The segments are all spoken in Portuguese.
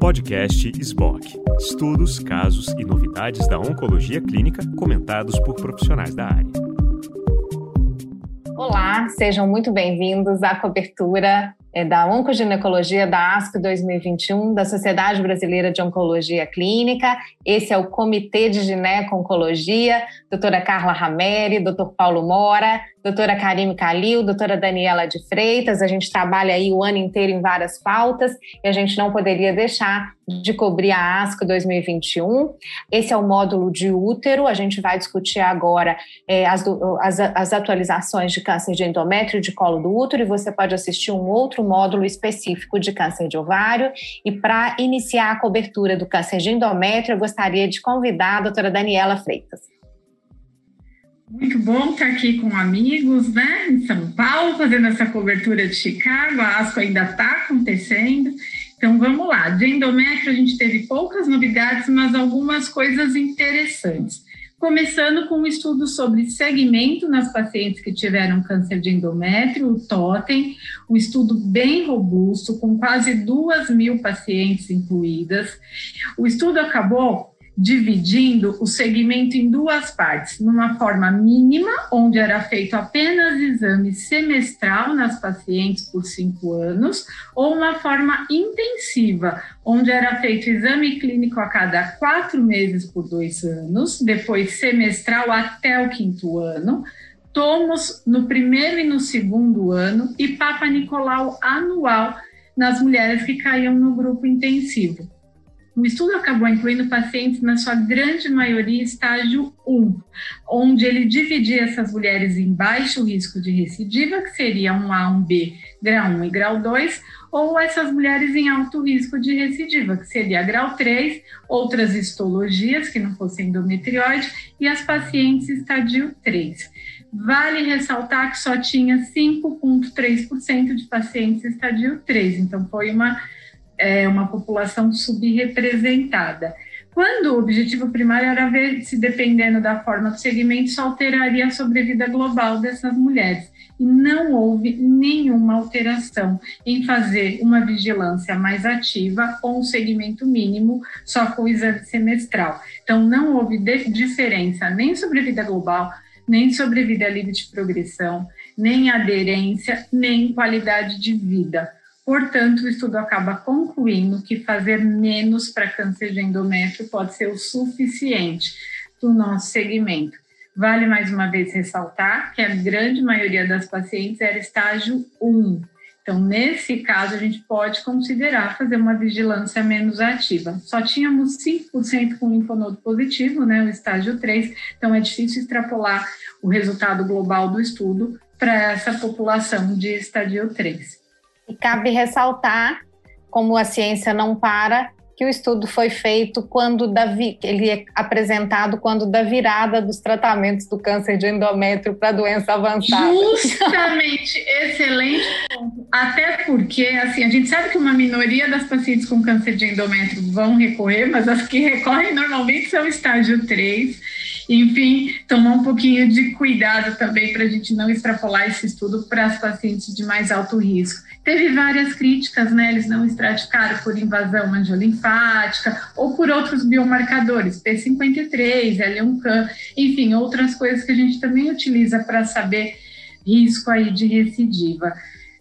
Podcast SBOC. Estudos, casos e novidades da oncologia clínica comentados por profissionais da área. Olá, sejam muito bem-vindos à cobertura da Oncoginecologia da ASCO 2021, da Sociedade Brasileira de Oncologia Clínica. Esse é o Comitê de Gineco-Oncologia, doutora Carla Rameri, doutor Paulo Mora, doutora Karime Kalil, doutora Daniela de Freitas. A gente trabalha aí o ano inteiro em várias pautas e a gente não poderia deixar de cobrir a ASCO 2021. Esse é o módulo de útero. A gente vai discutir agora as atualizações de câncer de endométrio e de colo do útero, e você pode assistir um outro módulo específico de câncer de ovário. E para iniciar a cobertura do câncer de endométrio, eu gostaria de convidar a doutora Daniela Freitas. Muito bom estar aqui com amigos, né, em São Paulo, fazendo essa cobertura de Chicago. A ASCO ainda está acontecendo, então vamos lá. De endométrio a gente teve poucas novidades, mas algumas coisas interessantes. Começando com um estudo sobre segmento nas pacientes que tiveram câncer de endométrio, o Totem, um estudo bem robusto, com quase 2.000 pacientes incluídas. O estudo acabou dividindo o segmento em duas partes, numa forma mínima, onde era feito apenas exame semestral nas pacientes por 5 anos, ou uma forma intensiva, onde era feito exame clínico a cada 4 meses por 2 anos, depois semestral até o 5º ano, tomos no 1º e no 2º ano e Papanicolau anual nas mulheres que caíam no grupo intensivo. O estudo acabou incluindo pacientes, na sua grande maioria, estágio 1, onde ele dividia essas mulheres em baixo risco de recidiva, que seria um A, um B, grau 1 e grau 2, ou essas mulheres em alto risco de recidiva, que seria grau 3, outras histologias, que não fosse endometriose, e as pacientes estágio 3. Vale ressaltar que só tinha 5,3% de pacientes estágio 3, então foi uma população subrepresentada. Quando o objetivo primário era ver se, dependendo da forma do segmento, só alteraria a sobrevida global dessas mulheres. E não houve nenhuma alteração em fazer uma vigilância mais ativa ou um segmento mínimo só com o exame semestral. Então, não houve diferença nem sobrevida global, nem sobrevida livre de progressão, nem aderência, nem qualidade de vida. Portanto, o estudo acaba concluindo que fazer menos para câncer de endométrio pode ser o suficiente do nosso segmento. Vale mais uma vez ressaltar que a grande maioria das pacientes era estágio 1. Então, nesse caso, a gente pode considerar fazer uma vigilância menos ativa. Só tínhamos 5% com linfonodo positivo, né, o estágio 3, então é difícil extrapolar o resultado global do estudo para essa população de estágio 3. E cabe ressaltar, como a ciência não para, que o estudo foi feito ele é apresentado quando da virada dos tratamentos do câncer de endométrio para doença avançada. Justamente, excelente ponto. Até porque, assim, a gente sabe que uma minoria das pacientes com câncer de endométrio vão recorrer, mas as que recorrem normalmente são estágio 3. Enfim, tomar um pouquinho de cuidado também para a gente não extrapolar esse estudo para as pacientes de mais alto risco. Teve várias críticas, né? Eles não estratificaram por invasão angiolinfática ou por outros biomarcadores, P53, L1-CAM, enfim, outras coisas que a gente também utiliza para saber risco aí de recidiva.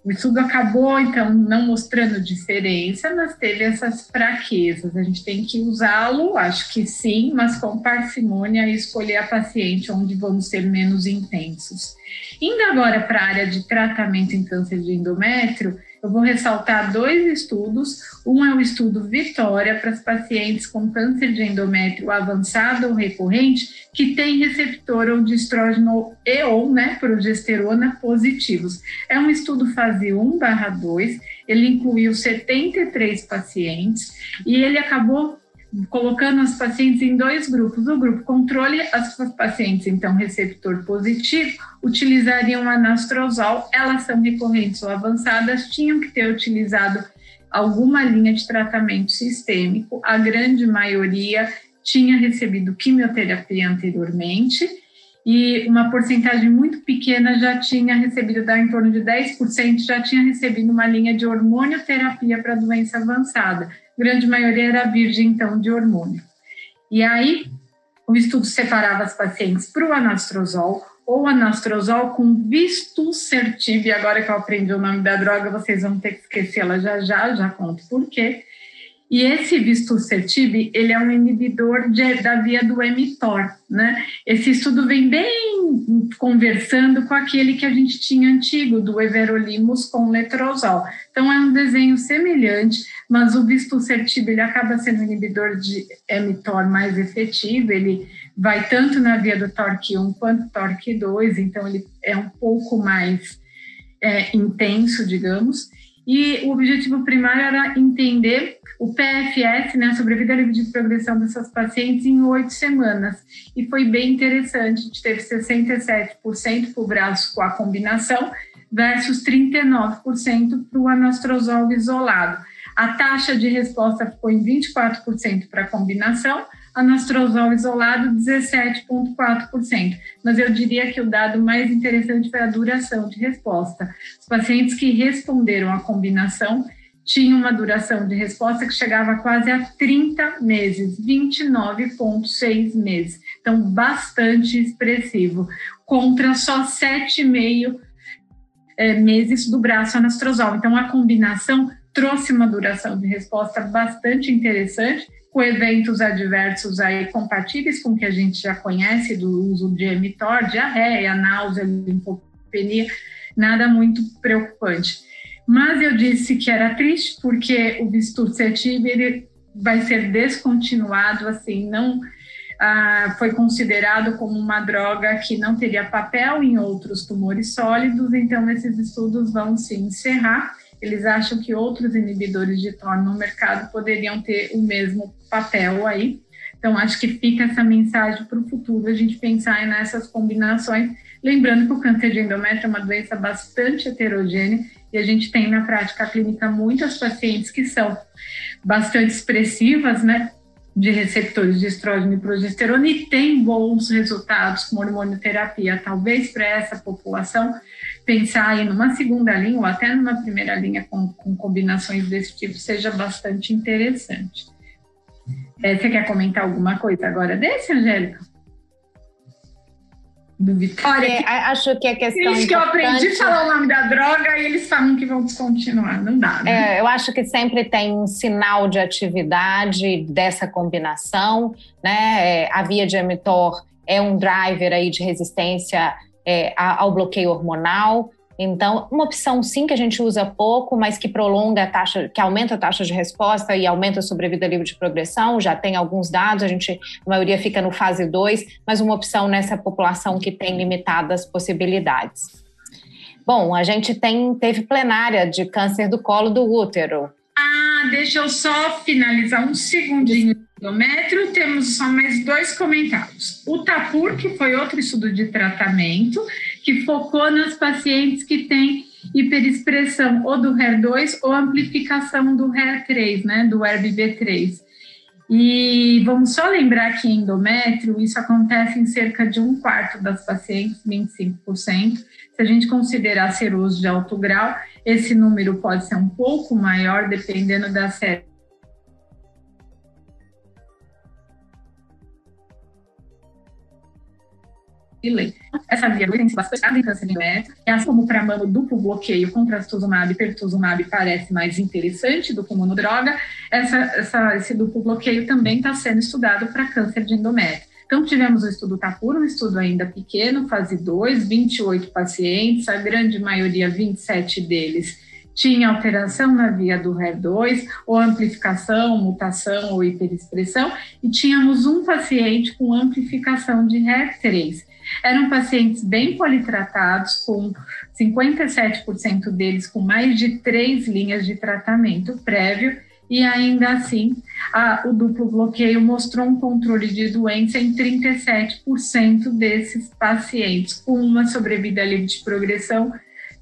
O estudo acabou, então, não mostrando diferença, mas teve essas fraquezas. A gente tem que usá-lo, acho que sim, mas com parcimônia, e escolher a paciente onde vamos ser menos intensos. Indo agora para a área de tratamento em câncer de endométrio, eu vou ressaltar 2 estudos. Um é o estudo Vitória para as pacientes com câncer de endométrio avançado ou recorrente que tem receptor ou de estrógeno e ou, né, progesterona positivos. É um estudo fase 1/2, ele incluiu 73 pacientes e ele acabou colocando as pacientes em 2 grupos. O grupo controle, as pacientes, então, receptor positivo, utilizariam anastrozol, elas são recorrentes ou avançadas, tinham que ter utilizado alguma linha de tratamento sistêmico, a grande maioria tinha recebido quimioterapia anteriormente, e uma porcentagem muito pequena já tinha recebido, dá em torno de 10%, já tinha recebido uma linha de hormonioterapia para doença avançada. A grande maioria era virgem, então, de hormônio. E aí, o estudo separava as pacientes para o anastrozol, ou anastrozol com vistusertib, agora que eu aprendi o nome da droga, vocês vão ter que esquecê-la já conto por quê. E esse vistusertib, ele é um inibidor da via do mTOR, né? Esse estudo vem bem conversando com aquele que a gente tinha antigo, do Everolimus com letrozol. Então, é um desenho semelhante, mas o vistusertib, ele acaba sendo um inibidor de mTOR mais efetivo, ele vai tanto na via do TORC1 quanto TORC2, então ele é um pouco mais intenso, digamos. E o objetivo primário era entender o PFS, né, sobrevida livre de progressão dessas pacientes em 8 semanas. E foi bem interessante, a gente teve 67% para o braço com a combinação versus 39% para o anastrozol isolado. A taxa de resposta ficou em 24% para a combinação, anastrozol isolado 17,4%. Mas eu diria que o dado mais interessante foi a duração de resposta. Os pacientes que responderam à combinação tinham uma duração de resposta que chegava quase a 30 meses, 29,6 meses. Então, bastante expressivo, contra só 7,5 meses do braço anastrozol. Então, a combinação trouxe uma duração de resposta bastante interessante, com eventos adversos aí compatíveis com o que a gente já conhece do uso de mTOR, diarreia, náusea, linfopenia, nada muito preocupante. Mas eu disse que era triste porque o vistusertib, ele vai ser descontinuado, assim, não foi considerado como uma droga que não teria papel em outros tumores sólidos, então esses estudos vão se encerrar. Eles acham que outros inibidores de TOR no mercado poderiam ter o mesmo papel aí. Então, acho que fica essa mensagem para o futuro, a gente pensar nessas combinações. Lembrando que o câncer de endométrio é uma doença bastante heterogênea e a gente tem na prática clínica muitas pacientes que são bastante expressivas, né, de receptores de estrógeno e progesterona e tem bons resultados com hormonioterapia. Talvez para essa população pensar em uma segunda linha ou até numa primeira linha com combinações desse tipo seja bastante interessante. Você quer comentar alguma coisa agora desse, Angélica? Do Vitória? Olha, acho que a questão importante... que eu aprendi a falar o nome da droga e eles falam que vão descontinuar, não dá, né? Eu acho que sempre tem um sinal de atividade dessa combinação, né? A via de mTOR é um driver aí de resistência ao bloqueio hormonal, então uma opção sim que a gente usa pouco, mas que prolonga a taxa, que aumenta a taxa de resposta e aumenta a sobrevida livre de progressão, já tem alguns dados, a maioria fica no fase 2, mas uma opção nessa população que tem limitadas possibilidades. Bom, a gente teve plenária de câncer do colo do útero. Deixa eu só finalizar um segundinho do endométrio, temos só mais 2 comentários. O TAPUR, que foi outro estudo de tratamento, que focou nas pacientes que têm hiperexpressão ou do HER2 ou amplificação do HER3, né, do HER2B3. E vamos só lembrar que em endométrio isso acontece em cerca de 1/4 das pacientes, 25%. Se a gente considerar seroso de alto grau, esse número pode ser um pouco maior, dependendo da série. Essa via tem bastante câncer de endométrio, e assim como para mama, o duplo bloqueio com trastuzumab e pertuzumab parece mais interessante do que monodroga, esse duplo bloqueio também está sendo estudado para câncer de endométrio. Então, tivemos o estudo TAPUR, um estudo ainda pequeno, fase 2, 28 pacientes, a grande maioria, 27 deles, tinha alteração na via do HER2, ou amplificação, mutação ou hiperexpressão, e tínhamos um paciente com amplificação de HER3. Eram pacientes bem politratados, com 57% deles com mais de 3 linhas de tratamento prévio, e ainda assim, o duplo bloqueio mostrou um controle de doença em 37% desses pacientes, com uma sobrevida livre de progressão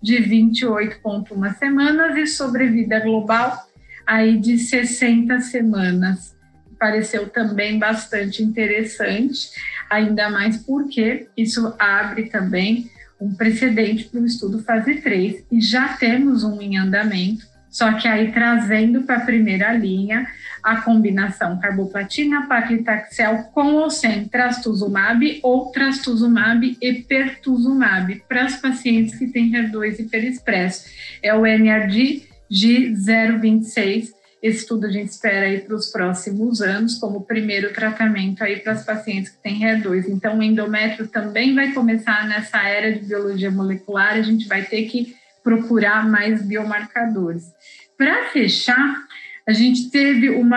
de 28,1 semanas e sobrevida global aí de 60 semanas. pareceu também bastante interessante, ainda mais porque isso abre também um precedente para o estudo fase 3, e já temos um em andamento, só que aí trazendo para a primeira linha a combinação carboplatina, paclitaxel com ou sem trastuzumab ou trastuzumab e pertuzumab para os pacientes que têm HER2 hiperexpresso. É o NRG G026. Esse estudo a gente espera aí para os próximos anos, como primeiro tratamento aí para os pacientes que têm HER2. Então, o endométrio também vai começar nessa era de biologia molecular, a gente vai ter que procurar mais biomarcadores. Para fechar, a gente teve um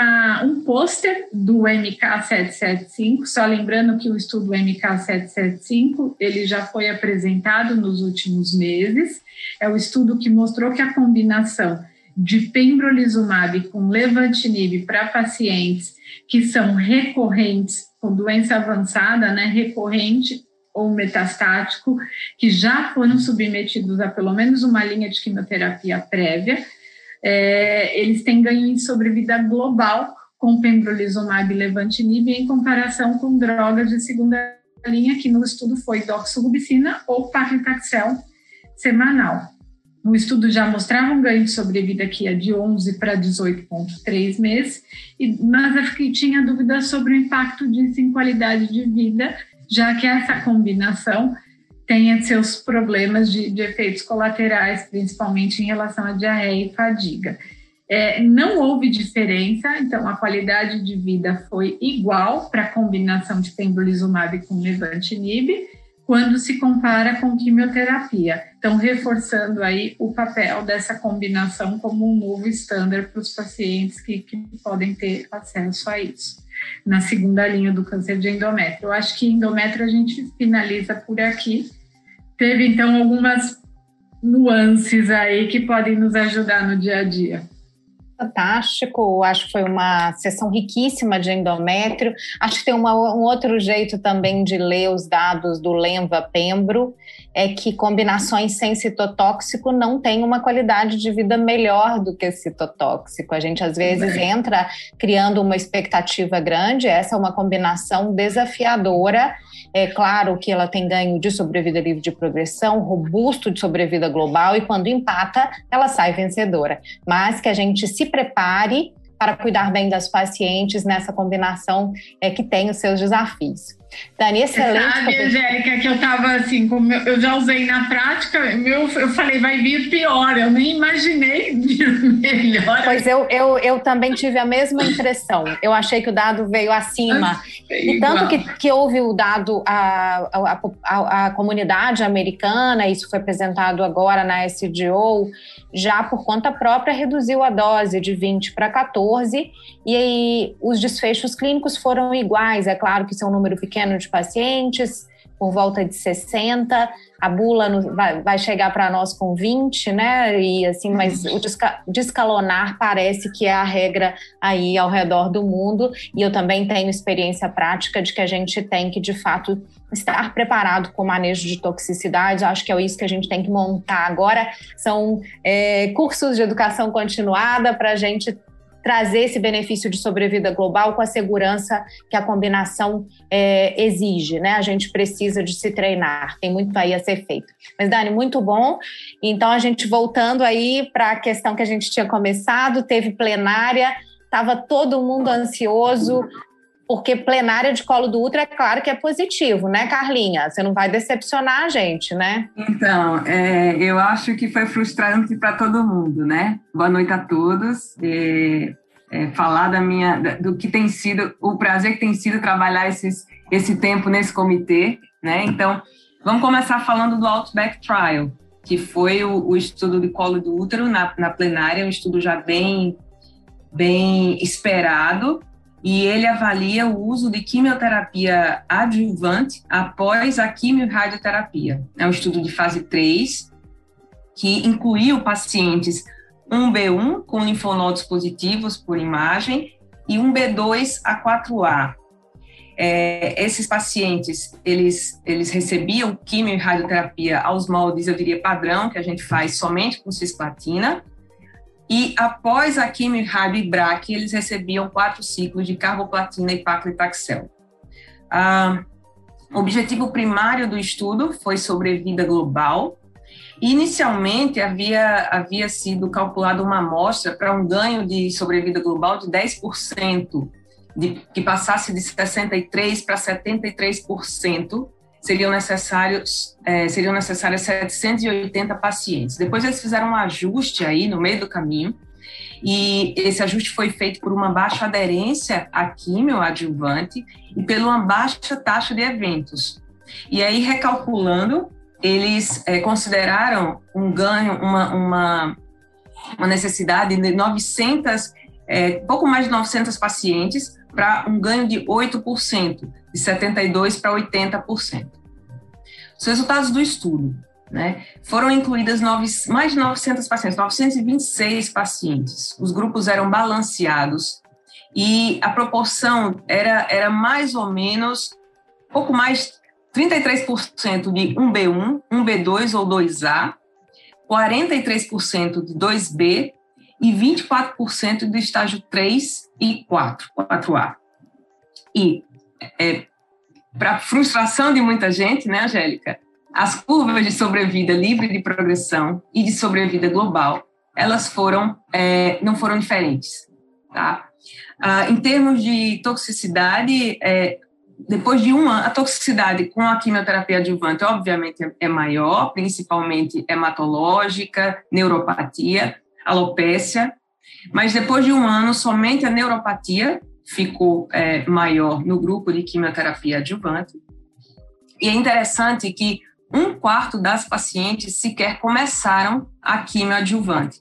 pôster do MK-775, só lembrando que o estudo MK-775, ele já foi apresentado nos últimos meses, é o estudo que mostrou que a combinação de pembrolizumab com lenvatinib para pacientes que são recorrentes, com doença avançada, né, recorrente ou metastático, que já foram submetidos a pelo menos uma linha de quimioterapia prévia, eles têm ganho em sobrevida global com pembrolizumab e lenvatinib em comparação com drogas de segunda linha, que no estudo foi doxorubicina ou paclitaxel semanal. O estudo já mostrava um ganho de sobrevida que ia de 11 para 18,3 meses, mas eu tinha dúvidas sobre o impacto disso em qualidade de vida, já que essa combinação tem seus problemas de efeitos colaterais, principalmente em relação à diarreia e fadiga. Não houve diferença, então a qualidade de vida foi igual para a combinação de pembrolizumab com lenvatinib, quando se compara com quimioterapia. Então, reforçando aí o papel dessa combinação como um novo standard para os pacientes que podem ter acesso a isso, na segunda linha do câncer de endométrio. Eu acho que endométrio a gente finaliza por aqui. Teve, então, algumas nuances aí que podem nos ajudar no dia a dia. Fantástico, acho que foi uma sessão riquíssima de endométrio. Acho que tem um outro jeito também de ler os dados do Lenva-Pembro, é que combinações sem citotóxico não tem uma qualidade de vida melhor do que citotóxico. A gente às vezes entra criando uma expectativa grande, essa é uma combinação desafiadora. É claro que ela tem ganho de sobrevida livre de progressão, robusto de sobrevida global, e quando empata, ela sai vencedora. Mas que a gente se prepare para cuidar bem das pacientes nessa combinação que tem os seus desafios. Dani, excelente. Sabe, Angélica, que eu estava assim, como eu já usei na prática, eu falei, vai vir pior, eu nem imaginei vir melhor. Pois eu também tive a mesma impressão, eu achei que o dado veio acima. E tanto que houve o dado, a comunidade americana, isso foi apresentado agora na SGO, já por conta própria reduziu a dose de 20 para 14, e aí os desfechos clínicos foram iguais, é claro que isso é um número pequeno, de pacientes, por volta de 60, a bula vai chegar para nós com 20, né? E assim, mas o descalonar parece que é a regra aí ao redor do mundo, e eu também tenho experiência prática de que a gente tem que, de fato, estar preparado com o manejo de toxicidade. Acho que é isso que a gente tem que montar agora, são cursos de educação continuada para a gente trazer esse benefício de sobrevida global com a segurança que a combinação exige, né? A gente precisa de se treinar, tem muito aí a ser feito. Mas, Dani, muito bom. Então, a gente voltando aí para a questão que a gente tinha começado, teve plenária, estava todo mundo ansioso, porque plenária de colo do útero é claro que é positivo, né, Carlinha? Você não vai decepcionar a gente, né? Então, eu acho que foi frustrante para todo mundo, né? Boa noite a todos. Falar do que tem sido, o prazer que tem sido trabalhar esse tempo nesse comitê, né? Então, vamos começar falando do Outback Trial, que foi o estudo de colo do útero na plenária, um estudo já bem esperado, e ele avalia o uso de quimioterapia adjuvante após a quimio-radioterapia. É um estudo de fase 3, que incluiu pacientes 1B1 com linfonodos positivos por imagem e 1B2 a 4A. Esses pacientes, eles recebiam quimio-radioterapia aos moldes, eu diria, padrão, que a gente faz somente com cisplatina, E após a quimio, rabo e braque, eles recebiam 4 ciclos de carboplatina e paclitaxel. O objetivo primário do estudo foi sobrevida global. Inicialmente, havia sido calculada uma amostra para um ganho de sobrevida global de 10%, que passasse de 63% para 73%, seriam necessárias 780 pacientes. Depois eles fizeram um ajuste aí no meio do caminho, e esse ajuste foi feito por uma baixa aderência à quimio adjuvante e pela uma baixa taxa de eventos. E aí, recalculando, eles consideraram um ganho, uma necessidade de pouco mais de 900 pacientes para um ganho de 8%, de 72% para 80%. Os resultados do estudo, né, foram incluídas mais de 900 pacientes, 926 pacientes. Os grupos eram balanceados e a proporção era mais ou menos, pouco mais, 33% de 1B1, 1B2 ou 2A, 43% de 2B e 24% do estágio 3 e 4, 4A. E, para frustração de muita gente, né, Angélica, as curvas de sobrevida livre de progressão e de sobrevida global, elas não foram diferentes. Tá? Em termos de toxicidade, depois de um ano, a toxicidade com a quimioterapia adjuvante, obviamente, é maior, principalmente hematológica, neuropatia, alopécia, mas depois de um ano, somente a neuropatia ficou maior no grupo de quimioterapia adjuvante. E é interessante que 1/4 das pacientes sequer começaram a quimio adjuvante.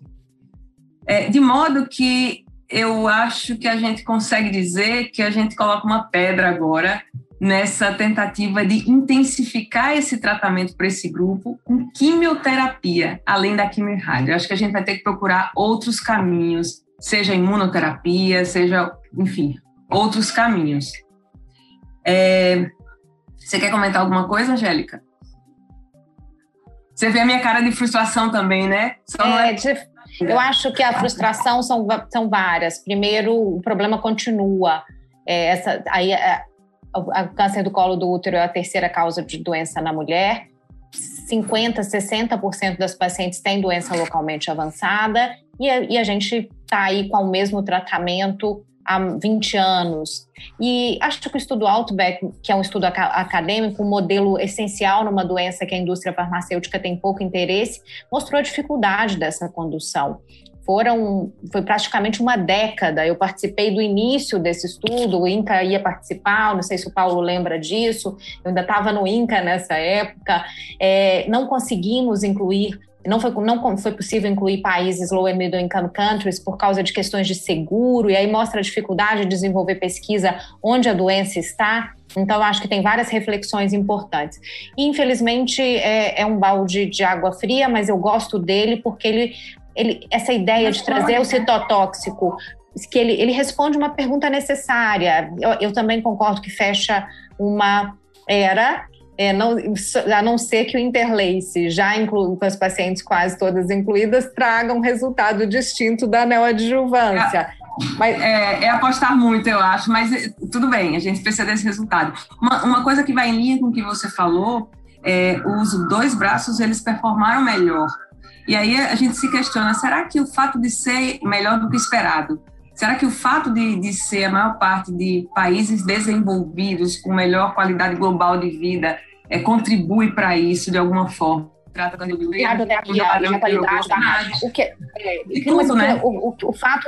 De modo que eu acho que a gente consegue dizer que a gente coloca uma pedra agora nessa tentativa de intensificar esse tratamento para esse grupo com quimioterapia, além da quimio-rádio. Acho que a gente vai ter que procurar outros caminhos, seja imunoterapia, seja, enfim, outros caminhos. Você quer comentar alguma coisa, Angélica? Você vê a minha cara de frustração também, né? Eu acho que a frustração são várias. Primeiro, o problema continua. O câncer do colo do útero é a terceira causa de doença na mulher. 50%, 60% das pacientes têm doença localmente avançada e a gente está aí com o mesmo tratamento há 20 anos. E acho que o estudo Outback, que é um estudo acadêmico, um modelo essencial numa doença que a indústria farmacêutica tem pouco interesse, mostrou a dificuldade dessa condução. Foi praticamente uma década. Eu participei do início desse estudo, o INCA ia participar, não sei se o Paulo lembra disso, eu ainda estava no INCA nessa época. Não conseguimos incluir, não foi possível incluir países low and middle income countries por causa de questões de seguro, e aí mostra a dificuldade de desenvolver pesquisa onde a doença está. Então, acho que tem várias reflexões importantes. Infelizmente, é um balde de água fria, mas eu gosto dele porque essa ideia de trazer o citotóxico, que ele responde uma pergunta necessária. Eu também concordo que fecha uma era, a não ser que o Interlace, com as pacientes quase todas incluídas, traga um resultado distinto da neoadjuvância. Apostar muito, eu acho, mas tudo bem, a gente precisa desse resultado. Uma coisa que vai em linha com o que você falou, os 2 braços, eles performaram melhor. E aí a gente se questiona, será que o fato de ser melhor do que esperado, será que o fato de ser a maior parte de países desenvolvidos com melhor qualidade global de vida contribui para isso de alguma forma? O fato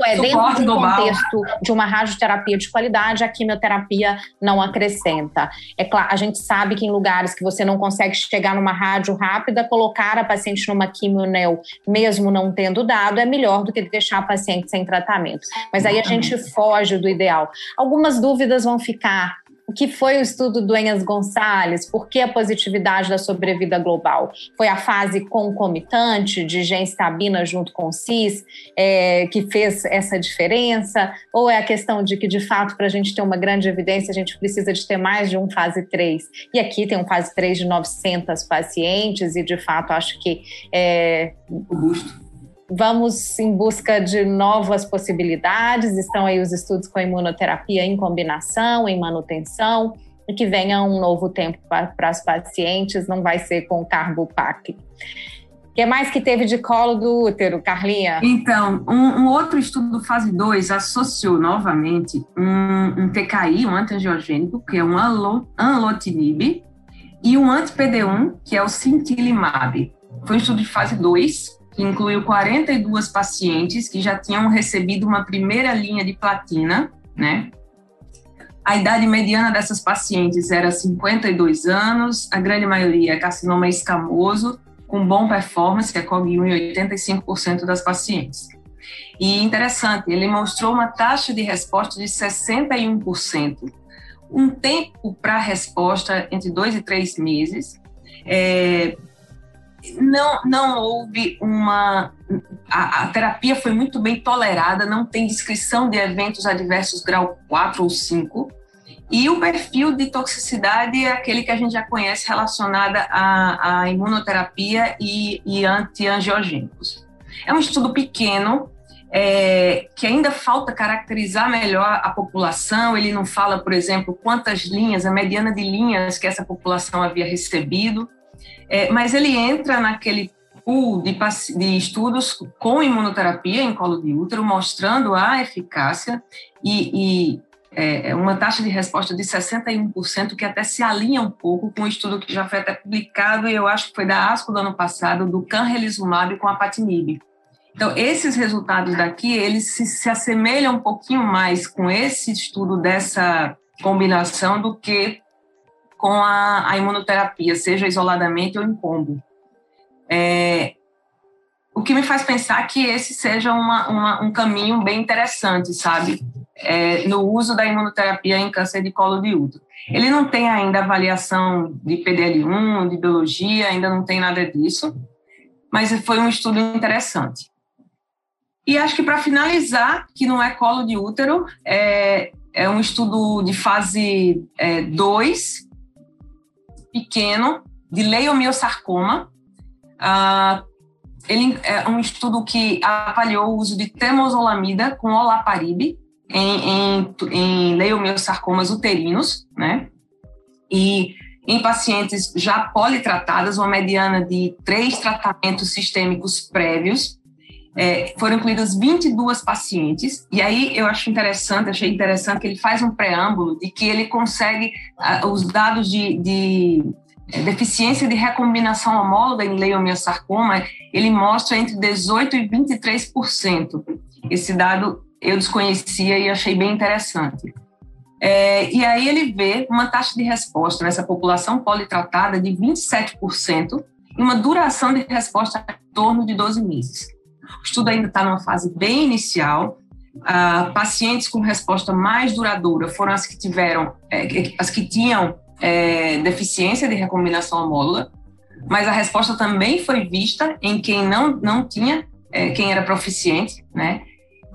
é, dentro do contexto de uma radioterapia de qualidade, a quimioterapia não acrescenta. É claro, a gente sabe que em lugares que você não consegue chegar numa rádio rápida, colocar a paciente numa quimioneo, mesmo não tendo dado, é melhor do que deixar a paciente sem tratamento. Mas aí a gente foge do ideal. Algumas dúvidas vão ficar. O que foi o estudo do Enhas Gonçalves? Por que a positividade da sobrevida global? Foi a fase concomitante de GenTabina junto com o CIS que fez essa diferença? Ou é a questão de que, de fato, para a gente ter uma grande evidência, a gente precisa de ter mais de um fase 3? E aqui tem um fase 3 de 900 pacientes e, de fato, acho que... Vamos em busca de novas possibilidades, estão aí os estudos com a imunoterapia em combinação, em manutenção, e que venha um novo tempo para os pacientes, não vai ser com carbopac. O que mais que teve de colo do útero, Carlinha? Então, um outro estudo do fase 2 associou novamente um TKI, um antiangiogênico, que é um anlotinibe, e um anti-PD1, que é o sintilimab. Foi um estudo de fase 2, incluiu 42 pacientes que já tinham recebido uma primeira linha de platina, né? A idade mediana dessas pacientes era 52 anos, a grande maioria é carcinoma escamoso, com bom performance, que é COG1 em 85% das pacientes. E interessante, ele mostrou uma taxa de resposta de 61%, um tempo para resposta entre 2 e 3 meses, Não houve uma... A terapia foi muito bem tolerada, não tem descrição de eventos adversos grau 4 ou 5. E o perfil de toxicidade é aquele que a gente já conhece relacionada à imunoterapia e antiangiogênicos. É um estudo pequeno, que ainda falta caracterizar melhor a população. Ele não fala, por exemplo, quantas linhas, a mediana de linhas que essa população havia recebido. Mas ele entra naquele pool de estudos com imunoterapia em colo de útero, mostrando a eficácia e uma taxa de resposta de 61%, que até se alinha um pouco com um estudo que já foi até publicado, e eu acho que foi da ASCO do ano passado, do pembrolizumab com apatinib. Então, esses resultados daqui, eles se assemelham um pouquinho mais com esse estudo dessa combinação do que com a imunoterapia, seja isoladamente ou em combo. O que me faz pensar que esse seja um caminho bem interessante, sabe? No uso da imunoterapia em câncer de colo de útero. Ele não tem ainda avaliação de PDL1, de biologia, ainda não tem nada disso, mas foi um estudo interessante. E acho que para finalizar, que não é colo de útero, é um estudo de fase 2, pequeno, de leiomiosarcoma. Ele é um estudo que avaliou o uso de temozolamida com olaparib em leiomiosarcomas uterinos, né? E em pacientes já politratadas, uma mediana de 3 tratamentos sistêmicos prévios. Foram incluídas 22 pacientes, e aí eu achei interessante que ele faz um preâmbulo de que ele consegue os dados de deficiência de recombinação homóloga em leiomiosarcoma, ele mostra entre 18% e 23%. Esse dado eu desconhecia e achei bem interessante. E aí ele vê uma taxa de resposta nessa população politratada de 27% e uma duração de resposta em torno de 12 meses. O estudo ainda está numa fase bem inicial. Pacientes com resposta mais duradoura foram as que tinham deficiência de recombinação homóloga, mas a resposta também foi vista em quem não tinha, quem era proficiente, né?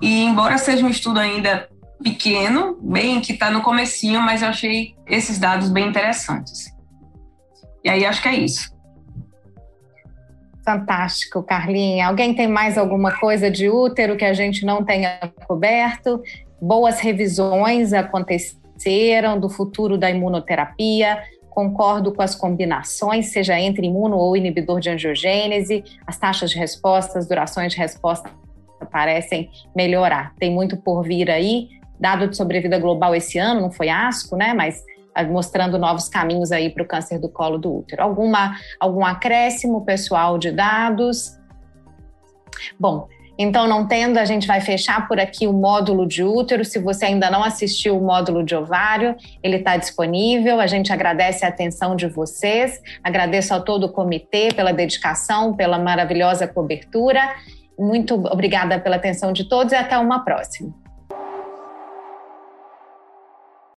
E embora seja um estudo ainda pequeno, bem que está no comecinho, mas eu achei esses dados bem interessantes. E aí acho que é isso. Fantástico, Carlinha. Alguém tem mais alguma coisa de útero que a gente não tenha coberto? Boas revisões aconteceram do futuro da imunoterapia. Concordo com as combinações, seja entre imuno ou inibidor de angiogênese. As taxas de resposta, as durações de resposta parecem melhorar. Tem muito por vir aí. Dado de sobrevida global esse ano, não foi ASCO, né? Mas mostrando novos caminhos aí para o câncer do colo do útero. Algum acréscimo, pessoal, de dados? Bom, então, não tendo, a gente vai fechar por aqui o módulo de útero. Se você ainda não assistiu o módulo de ovário, ele está disponível. A gente agradece a atenção de vocês, agradeço a todo o comitê pela dedicação, pela maravilhosa cobertura. Muito obrigada pela atenção de todos e até uma próxima.